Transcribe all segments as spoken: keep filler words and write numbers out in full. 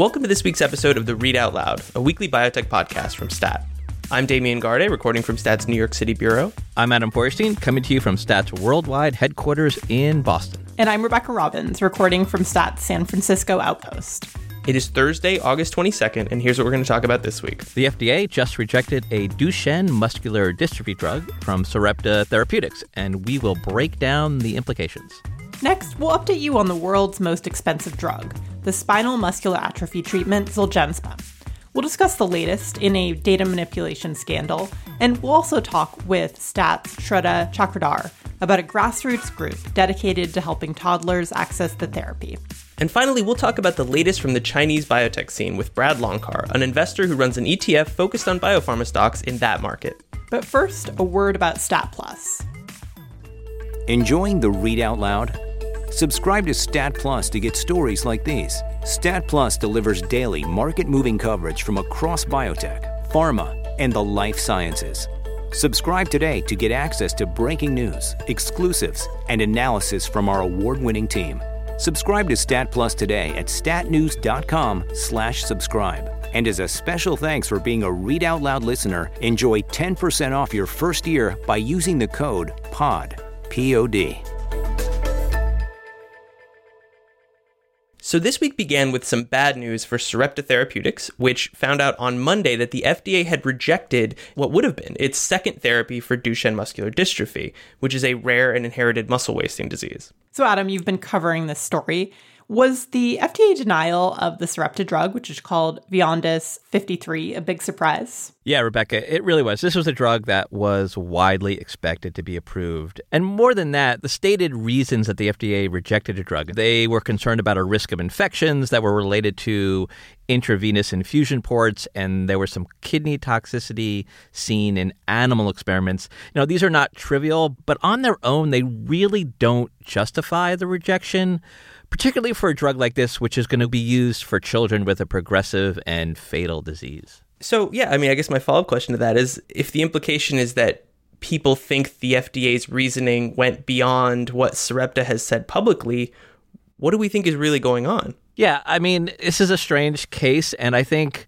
Welcome to this week's episode of The Read Out Loud, a weekly biotech podcast from Stat. I'm Damien Garde, recording from Stat's New York City bureau. I'm Adam Boyerstein, coming to you from Stat's worldwide headquarters in Boston. And I'm Rebecca Robbins, recording from Stat's San Francisco outpost. It is Thursday, August twenty-second, and here's what we're going to talk about this week. The F D A just rejected a Duchenne muscular dystrophy drug from Sarepta Therapeutics, and we will break down the implications. Next, we'll update you on the world's most expensive drug, the spinal muscular atrophy treatment, Zolgensma. We'll discuss the latest in a data manipulation scandal, and we'll also talk with Stat's Shraddha Chakradhar about a grassroots group dedicated to helping toddlers access the therapy. And finally, we'll talk about the latest from the Chinese biotech scene with Brad Longcar, an investor who runs an E T F focused on biopharma stocks in that market. But first, a word about Stat Plus. Enjoying the Read Out Loud? Subscribe to Stat Plus to get stories like these. Stat Plus delivers daily market-moving coverage from across biotech, pharma, and the life sciences. Subscribe today to get access to breaking news, exclusives, and analysis from our award-winning team. Subscribe to Stat Plus today at statnews dot com slash subscribe. And as a special thanks for being a Read Out Loud listener, enjoy ten percent off your first year by using the code POD, P O D. So this week began with some bad news for Sarepta Therapeutics, which found out on Monday that the F D A had rejected what would have been its second therapy for Duchenne muscular dystrophy, which is a rare and inherited muscle wasting disease. So Adam, you've been covering this story. Was the F D A denial of the Sarepta drug, which is called Vyondis fifty-three, a big surprise? Yeah, Rebecca, it really was. This was a drug that was widely expected to be approved. And more than that, the stated reasons that the F D A rejected a drug, they were concerned about a risk of infections that were related to intravenous infusion ports, and there was some kidney toxicity seen in animal experiments. Now, these are not trivial, but on their own, they really don't justify the rejection, particularly for a drug like this, which is going to be used for children with a progressive and fatal disease. So, yeah, I mean, I guess my follow-up question to that is, if the implication is that people think the F D A's reasoning went beyond what Sarepta has said publicly, what do we think is really going on? Yeah, I mean, this is a strange case, and I think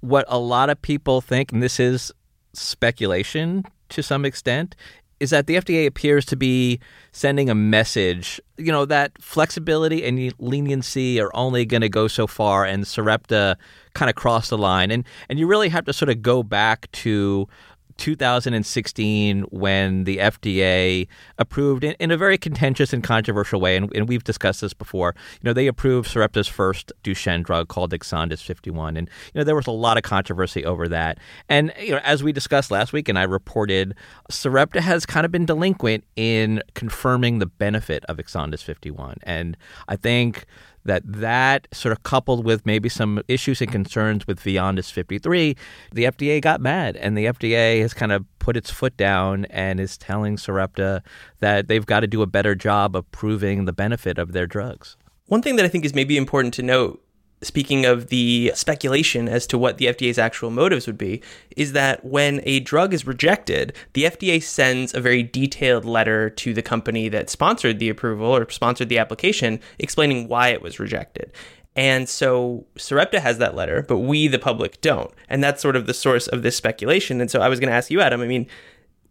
what a lot of people think, and this is speculation to some extent, is that the F D A appears to be sending a message, you know, that flexibility and leniency are only going to go so far, and Sarepta kind of crossed the line. And and you really have to sort of go back to two thousand sixteen when the F D A approved, in, in a very contentious and controversial way, and, and we've discussed this before, you know, they approved Sarepta's first Duchenne drug called Exondys fifty-one. And, you know, there was a lot of controversy over that. And, you know, as we discussed last week and I reported, Sarepta has kind of been delinquent in confirming the benefit of Exondys fifty-one. And I think that that sort of coupled with maybe some issues and concerns with Vyondis fifty-three, the F D A got mad, and the F D A has kind of put its foot down and is telling Sarepta that they've got to do a better job of proving the benefit of their drugs. One thing that I think is maybe important to note, speaking of the speculation as to what the F D A's actual motives would be, is that when a drug is rejected, the F D A sends a very detailed letter to the company that sponsored the approval or sponsored the application explaining why it was rejected. And so Sarepta has that letter, but we, the public, don't. And that's sort of the source of this speculation. And so I was going to ask you, Adam, I mean,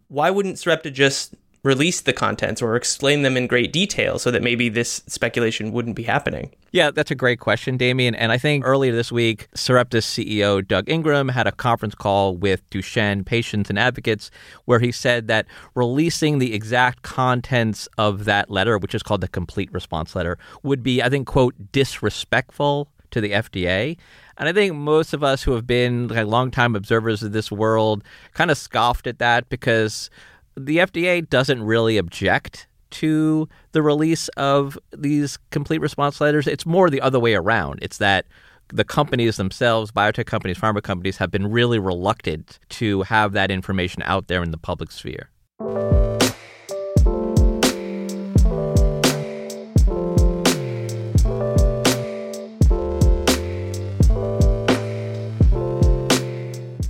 why wouldn't Sarepta just release the contents or explain them in great detail so that maybe this speculation wouldn't be happening? Yeah, that's a great question, Damien. And I think earlier this week, Sarepta's C E O, Doug Ingram, had a conference call with Duchenne patients and advocates where he said that releasing the exact contents of that letter, which is called the complete response letter, would be, I think, quote, disrespectful to the F D A. And I think most of us who have been like longtime observers of this world kind of scoffed at that because the F D A doesn't really object to the release of these complete response letters. It's more the other way around. It's that the companies themselves, biotech companies, pharma companies, have been really reluctant to have that information out there in the public sphere.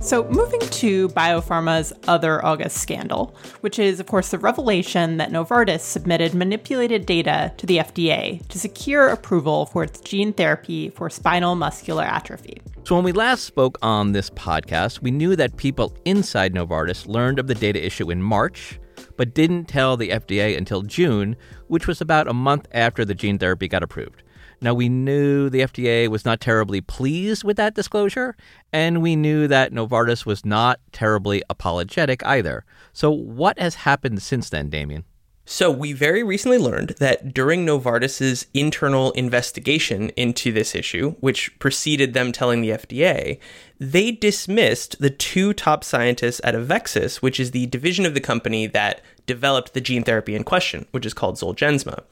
So moving to biopharma's other August scandal, which is, of course, the revelation that Novartis submitted manipulated data to the F D A to secure approval for its gene therapy for spinal muscular atrophy. So when we last spoke on this podcast, we knew that people inside Novartis learned of the data issue in March, but didn't tell the F D A until June, which was about a month after the gene therapy got approved. Now, we knew the F D A was not terribly pleased with that disclosure, and we knew that Novartis was not terribly apologetic either. So what has happened since then, Damien? So we very recently learned that during Novartis's internal investigation into this issue, which preceded them telling the F D A, they dismissed the two top scientists at AveXis, which is the division of the company that developed the gene therapy in question, which is called Zolgensma.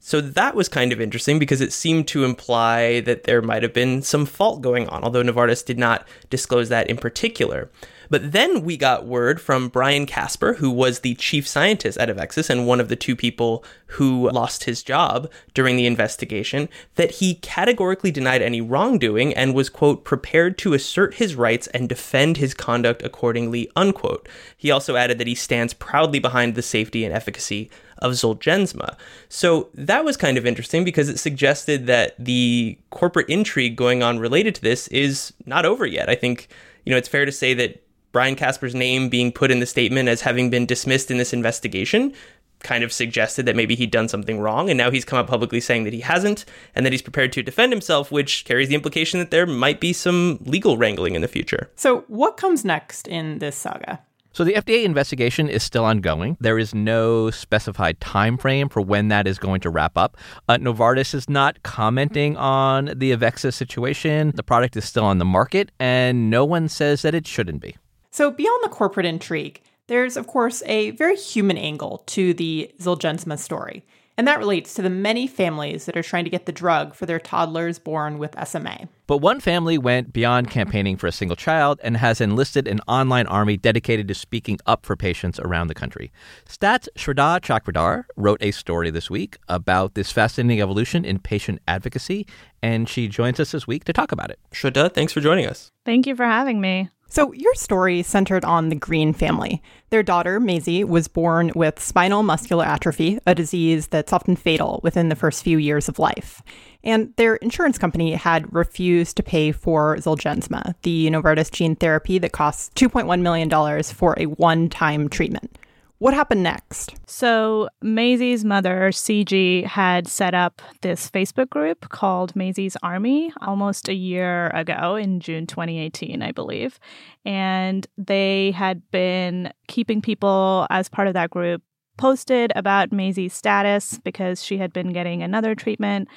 So that was kind of interesting because it seemed to imply that there might have been some fault going on, although Novartis did not disclose that in particular. But then we got word from Brian Casper, who was the chief scientist at AveXis and one of the two people who lost his job during the investigation, that he categorically denied any wrongdoing and was, quote, prepared to assert his rights and defend his conduct accordingly, unquote. He also added that he stands proudly behind the safety and efficacy of Zolgensma. So that was kind of interesting because it suggested that the corporate intrigue going on related to this is not over yet. I think, you know, it's fair to say that Brian Casper's name being put in the statement as having been dismissed in this investigation kind of suggested that maybe he'd done something wrong, and now he's come out publicly saying that he hasn't and that he's prepared to defend himself, which carries the implication that there might be some legal wrangling in the future. So what comes next in this saga? So the F D A investigation is still ongoing. There is no specified time frame for when that is going to wrap up. Uh, Novartis is not commenting on the AveXis situation. The product is still on the market, and no one says that it shouldn't be. So beyond the corporate intrigue, there's, of course, a very human angle to the Zolgensma story. And that relates to the many families that are trying to get the drug for their toddlers born with S M A. But one family went beyond campaigning for a single child and has enlisted an online army dedicated to speaking up for patients around the country. Stat's Shraddha Chakradhar wrote a story this week about this fascinating evolution in patient advocacy, and she joins us this week to talk about it. Shraddha, thanks for joining us. Thank you for having me. So your story centered on the Green family. Their daughter, Maisie, was born with spinal muscular atrophy, a disease that's often fatal within the first few years of life. And their insurance company had refused to pay for Zolgensma, the Novartis gene therapy that costs two point one million dollars for a one-time treatment. What happened next? So Maisie's mother, C G, had set up this Facebook group called Maisie's Army almost a year ago in June twenty eighteen, I believe. And they had been keeping people as part of that group posted about Maisie's status because she had been getting another treatment.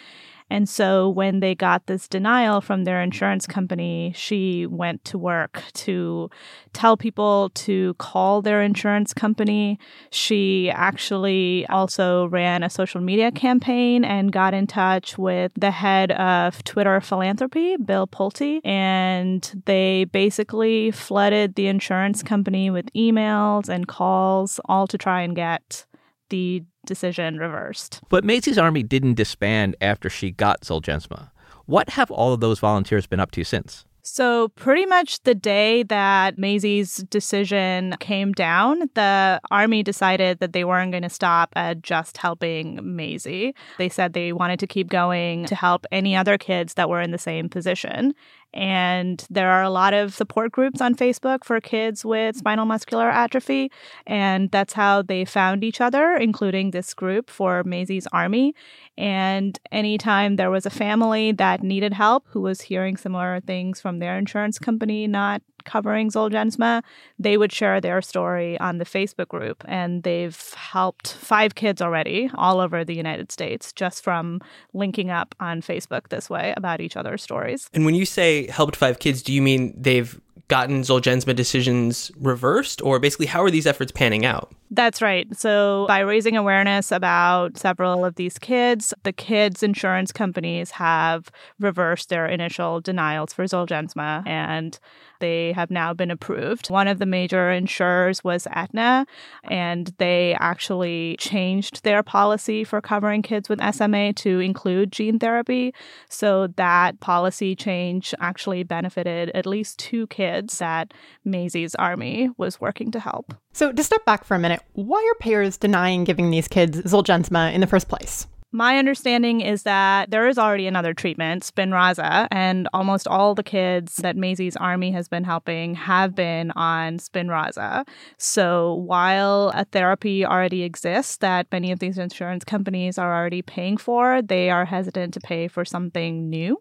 And so when they got this denial from their insurance company, she went to work to tell people to call their insurance company. She actually also ran a social media campaign and got in touch with the head of Twitter philanthropy, Bill Pulte. And they basically flooded the insurance company with emails and calls, all to try and get the decision reversed. But Maisie's Army didn't disband after she got Zolgensma. What have all of those volunteers been up to since? So pretty much the day that Maisie's decision came down, the Army decided that they weren't going to stop at just helping Maisie. They said they wanted to keep going to help any other kids that were in the same position. And there are a lot of support groups on Facebook for kids with spinal muscular atrophy. And that's how they found each other, including this group for Maisie's Army. And anytime there was a family that needed help who was hearing similar things from their insurance company not covering Zolgensma, they would share their story on the Facebook group. And they've helped five kids already all over the United States just from linking up on Facebook this way about each other's stories. And when you say helped five kids, do you mean they've gotten Zolgensma decisions reversed? Or basically, how are these efforts panning out? That's right. So by raising awareness about several of these kids, the kids' insurance companies have reversed their initial denials for Zolgensma, and they have now been approved. One of the major insurers was Aetna, and they actually changed their policy for covering kids with S M A to include gene therapy. So that policy change actually benefited at least two kids that Maisie's army was working to help. So to step back for a minute, why are payers denying giving these kids Zolgensma in the first place? My understanding is that there is already another treatment, Spinraza, and almost all the kids that Maisie's army has been helping have been on Spinraza. So while a therapy already exists that many of these insurance companies are already paying for, they are hesitant to pay for something new.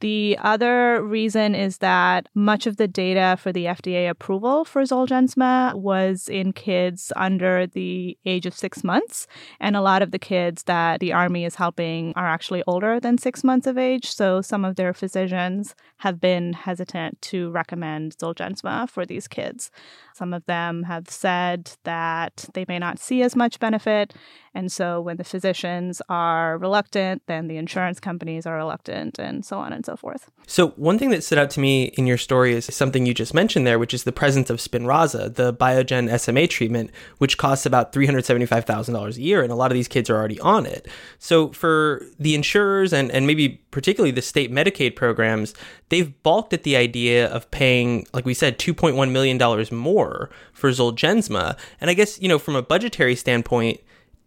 The other reason is that much of the data for the F D A approval for Zolgensma was in kids under the age of six months. And a lot of the kids that the Army is helping are actually older than six months of age. So some of their physicians have been hesitant to recommend Zolgensma for these kids. Some of them have said that they may not see as much benefit. And so when the physicians are reluctant, then the insurance companies are reluctant, and so on and so forth. So one thing that stood out to me in your story is something you just mentioned there, which is the presence of Spinraza, the Biogen S M A treatment, which costs about three hundred seventy-five thousand dollars a year. And a lot of these kids are already on it. So for the insurers and, and maybe particularly the state Medicaid programs, they've balked at the idea of paying, like we said, two point one million dollars more for Zolgensma. And I guess, you know, from a budgetary standpoint,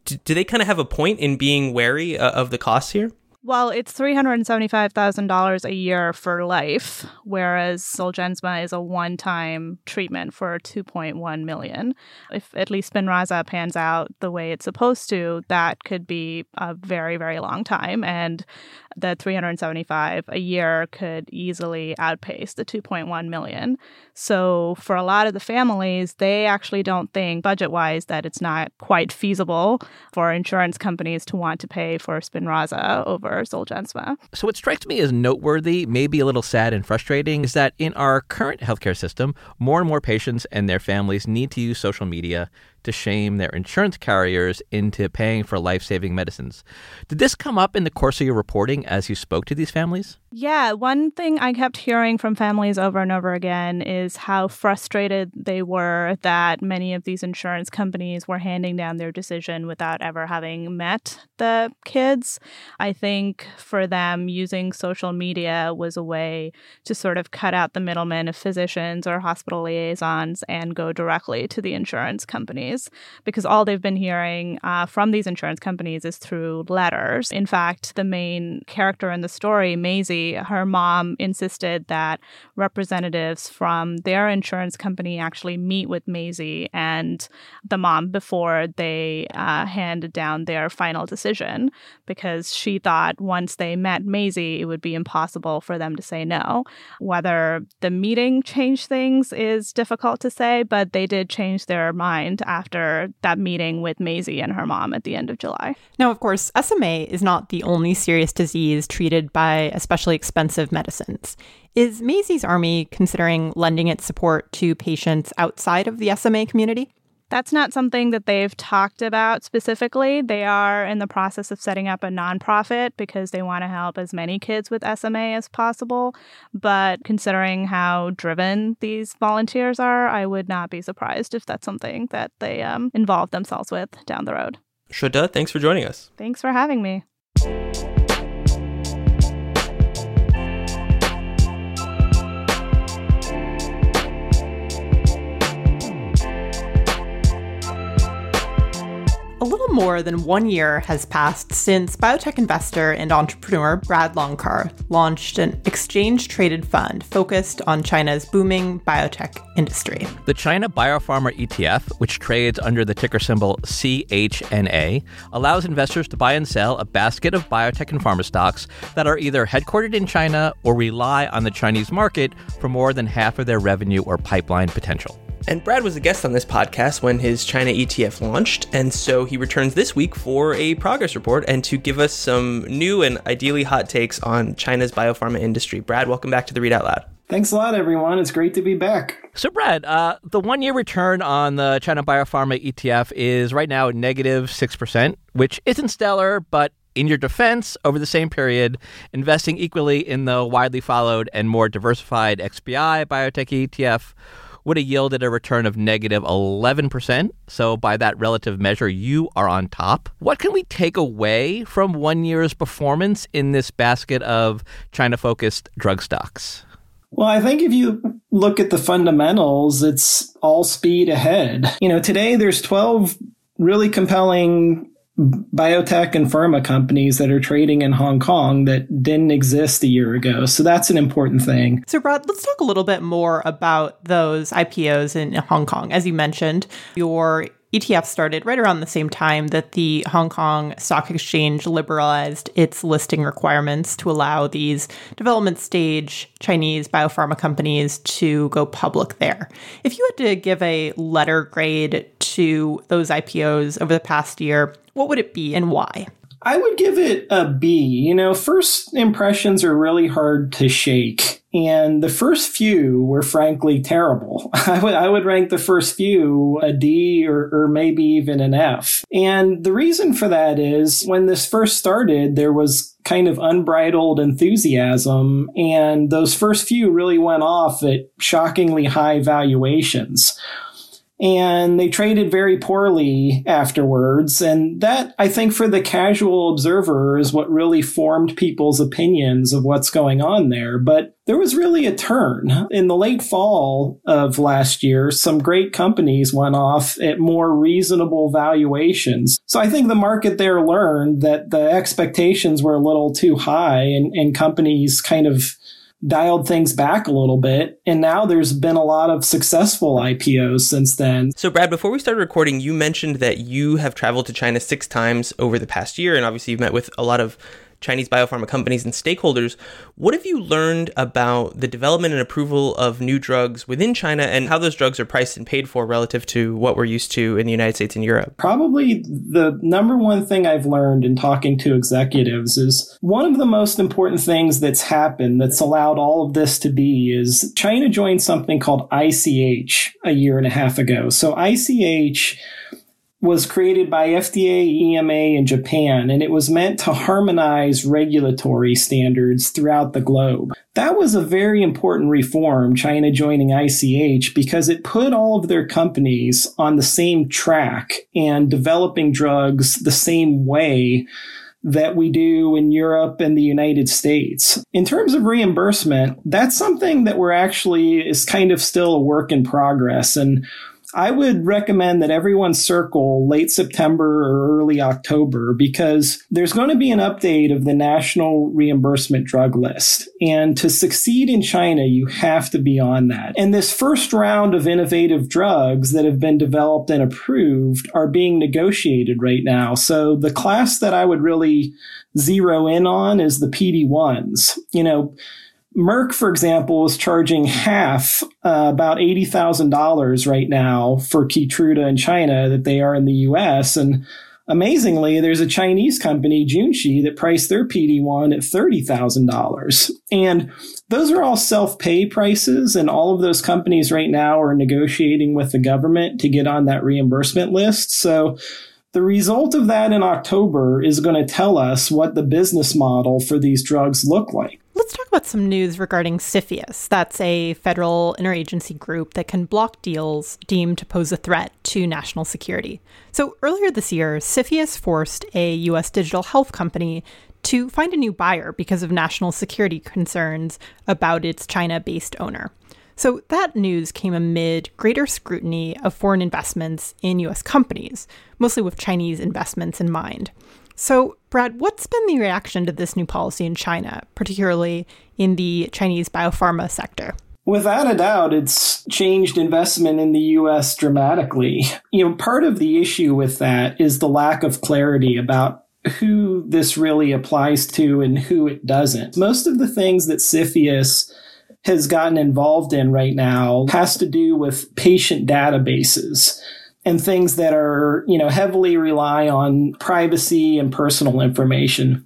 do they kind of have a point in being wary uh, of the costs here? Well, it's three hundred seventy-five thousand dollars a year for life, whereas Zolgensma is a one-time treatment for two point one million dollars. If at least Spinraza pans out the way it's supposed to, that could be a very, very long time, and the three hundred seventy-five thousand dollars a year could easily outpace the two point one million dollars. So for a lot of the families, they actually don't think budget-wise that it's not quite feasible for insurance companies to want to pay for Spinraza over Zolgensma. So what strikes me as noteworthy, maybe a little sad and frustrating, is that in our current healthcare system, more and more patients and their families need to use social media to shame their insurance carriers into paying for life-saving medicines. Did this come up in the course of your reporting as you spoke to these families? Yeah, one thing I kept hearing from families over and over again is how frustrated they were that many of these insurance companies were handing down their decision without ever having met the kids. I think for them, using social media was a way to sort of cut out the middlemen of physicians or hospital liaisons and go directly to the insurance companies, because all they've been hearing uh, from these insurance companies is through letters. In fact, the main character in the story, Maisie, her mom insisted that representatives from their insurance company actually meet with Maisie and the mom before they uh, handed down their final decision, because she thought once they met Maisie, it would be impossible for them to say no. Whether the meeting changed things is difficult to say, but they did change their mind after after that meeting with Maisie and her mom at the end of July. Now, of course, S M A is not the only serious disease treated by especially expensive medicines. Is Maisie's army considering lending its support to patients outside of the S M A community? That's not something that they've talked about specifically. They are in the process of setting up a nonprofit because they want to help as many kids with S M A as possible. But considering how driven these volunteers are, I would not be surprised if that's something that they um, involve themselves with down the road. Shraddha, thanks for joining us. Thanks for having me. A little more than one year has passed since biotech investor and entrepreneur Brad Longcar launched an exchange-traded fund focused on China's booming biotech industry. The China Biopharma E T F, which trades under the ticker symbol C H N A, allows investors to buy and sell a basket of biotech and pharma stocks that are either headquartered in China or rely on the Chinese market for more than half of their revenue or pipeline potential. And Brad was a guest on this podcast when his China E T F launched, and so he returns this week for a progress report and to give us some new and ideally hot takes on China's biopharma industry. Brad, welcome back to the Read Out Loud. Thanks a lot, everyone. It's great to be back. So, Brad, uh, the one-year return on the China Biopharma E T F is right now negative six percent, which isn't stellar, but in your defense, over the same period, investing equally in the widely followed and more diversified X B I biotech E T F would have yielded a return of negative eleven percent. So by that relative measure, you are on top. What can we take away from one year's performance in this basket of China-focused drug stocks? Well, I think if you look at the fundamentals, it's all speed ahead. You know, today there's twelve really compelling biotech and pharma companies that are trading in Hong Kong that didn't exist a year ago. So that's an important thing. So Brad, let's talk a little bit more about those I P Os in Hong Kong. As you mentioned, your E T F started right around the same time that the Hong Kong Stock Exchange liberalized its listing requirements to allow these development stage Chinese biopharma companies to go public there. If you had to give a letter grade to those I P Os over the past year, what would it be and why? I would give it a B. You know, first impressions are really hard to shake. And the first few were frankly terrible. I would, I would rank the first few a D or, or maybe even an F. And the reason for that is when this first started, there was kind of unbridled enthusiasm. And those first few really went off at shockingly high valuations. And they traded very poorly afterwards. And that, I think, for the casual observer is what really formed people's opinions of what's going on there. But there was really a turn. In the late fall of last year, some great companies went off at more reasonable valuations. So I think the market there learned that the expectations were a little too high and, and companies kind of dialed things back a little bit. And now there's been a lot of successful I P Os since then. So Brad, before we started recording, you mentioned that you have traveled to China six times over the past year. And obviously you've met with a lot of Chinese biopharma companies and stakeholders. What have you learned about the development and approval of new drugs within China and how those drugs are priced and paid for relative to what we're used to in the United States and Europe? Probably the number one thing I've learned in talking to executives is one of the most important things that's happened that's allowed all of this to be is China joined something called I C H a year and a half ago. So I C H was created by F D A, E M A, and Japan, and it was meant to harmonize regulatory standards throughout the globe. That was a very important reform, China joining I C H, because it put all of their companies on the same track and developing drugs the same way that we do in Europe and the United States. In terms of reimbursement, that's something that we're actually is kind of still a work in progress. And I would recommend that everyone circle late September or early October because there's going to be an update of the national reimbursement drug list. And to succeed in China, you have to be on that. And this first round of innovative drugs that have been developed and approved are being negotiated right now. So the class that I would really zero in on is the P D ones. You know, Merck, for example, is charging half, uh, about eighty thousand dollars right now for Keytruda in China that they are in the U S. And amazingly, there's a Chinese company, Junshi, that priced their P D one at thirty thousand dollars. And those are all self-pay prices. And all of those companies right now are negotiating with the government to get on that reimbursement list. So the result of that in October is going to tell us what the business model for these drugs look like. Let's talk about some news regarding C F I U S. That's a federal interagency group that can block deals deemed to pose a threat to national security. So earlier this year, C F I U S forced a U S digital health company to find a new buyer because of national security concerns about its China-based owner. So that news came amid greater scrutiny of foreign investments in U S companies, mostly with Chinese investments in mind. So, Brad, what's been the reaction to this new policy in China, particularly in the Chinese biopharma sector? Without a doubt, it's changed investment in the U S dramatically. You know, part of the issue with that is the lack of clarity about who this really applies to and who it doesn't. Most of the things that C F I U S has gotten involved in right now has to do with patient databases and things that are, you know, heavily rely on privacy and personal information.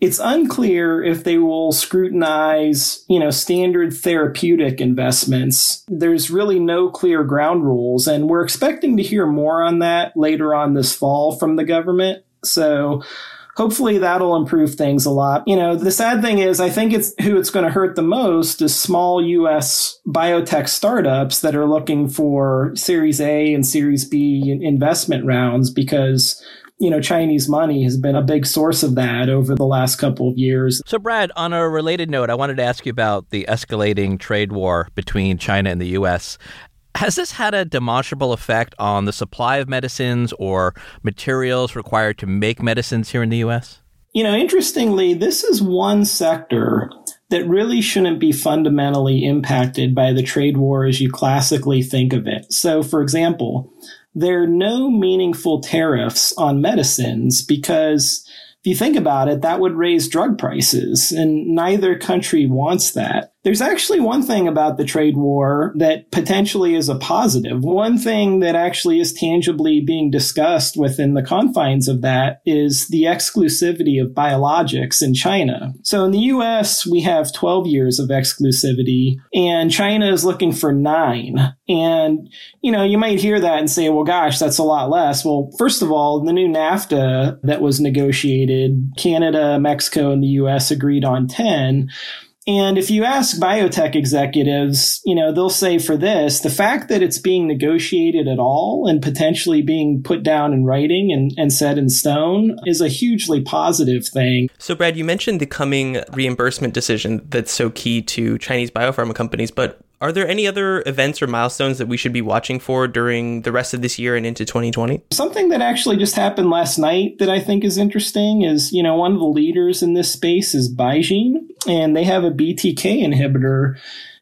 It's unclear if they will scrutinize, you know, standard therapeutic investments. There's really no clear ground rules, and we're expecting to hear more on that later on this fall from the government. So hopefully that'll improve things a lot. You know, the sad thing is, I think it's who it's going to hurt the most is small U S biotech startups that are looking for Series A and Series B investment rounds, because, you know, Chinese money has been a big source of that over the last couple of years. So, Brad, on a related note, I wanted to ask you about the escalating trade war between China and the U S. Has this had a demonstrable effect on the supply of medicines or materials required to make medicines here in the U S? You know, interestingly, this is one sector that really shouldn't be fundamentally impacted by the trade war as you classically think of it. So, for example, there are no meaningful tariffs on medicines because, if you think about it, that would raise drug prices, and neither country wants that. There's actually one thing about the trade war that potentially is a positive. One thing that actually is tangibly being discussed within the confines of that is the exclusivity of biologics in China. So in the U S, we have twelve years of exclusivity, and China is looking for nine. And, you know, you might hear that and say, well, gosh, that's a lot less. Well, first of all, the new NAFTA that was negotiated, Canada, Mexico, and the U S agreed on ten. And if you ask biotech executives, you know, they'll say for this, the fact that it's being negotiated at all and potentially being put down in writing and, and set in stone is a hugely positive thing. So, Brad, you mentioned the coming reimbursement decision that's so key to Chinese biopharma companies, but are there any other events or milestones that we should be watching for during the rest of this year and into twenty twenty? Something that actually just happened last night that I think is interesting is, you know, one of the leaders in this space is BiGene, and they have a B T K inhibitor.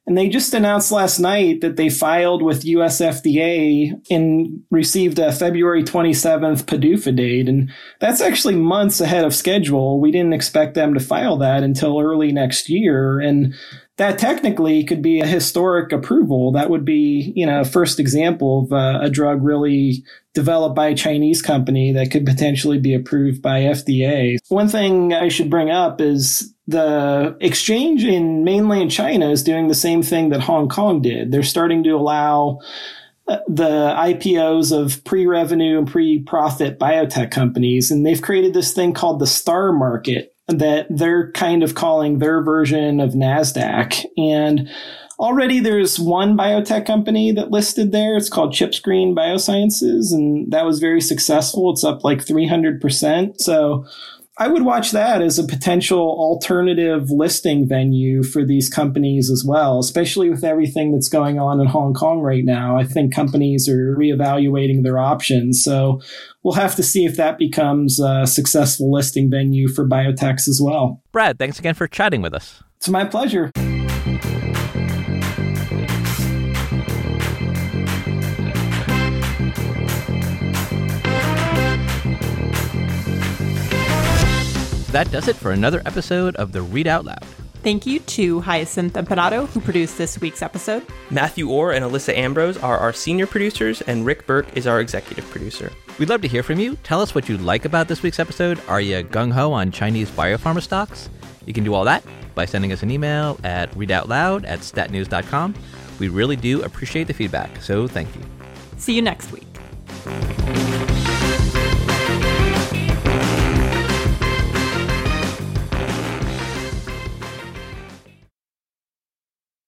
And they just announced last night that they filed with U S F D A and received a February twenty-seventh PADUFA date. And that's actually months ahead of schedule. We didn't expect them to file that until early next year. And that technically could be a historic approval. That would be, you know, a first example of uh, a drug really developed by a Chinese company that could potentially be approved by F D A. One thing I should bring up is the exchange in mainland China is doing the same thing that Hong Kong did. They're starting to allow the I P Os of pre-revenue and pre-profit biotech companies, and they've created this thing called the STAR market that they're kind of calling their version of NASDAQ. And already there's one biotech company that listed there. It's called Chipscreen Biosciences, and that was very successful. It's up like three hundred percent. So I would watch that as a potential alternative listing venue for these companies as well, especially with everything that's going on in Hong Kong right now. I think companies are reevaluating their options. So we'll have to see if that becomes a successful listing venue for biotechs as well. Brad, thanks again for chatting with us. It's my pleasure. That does it for another episode of The Read Out Loud. Thank you to Hyacinth Empanado, who produced this week's episode. Matthew Orr and Alyssa Ambrose are our senior producers, and Rick Burke is our executive producer. We'd love to hear from you. Tell us what you like about this week's episode. Are you gung-ho on Chinese biopharma stocks? You can do all that by sending us an email at readoutloud at stat news dot com. We really do appreciate the feedback, so thank you. See you next week.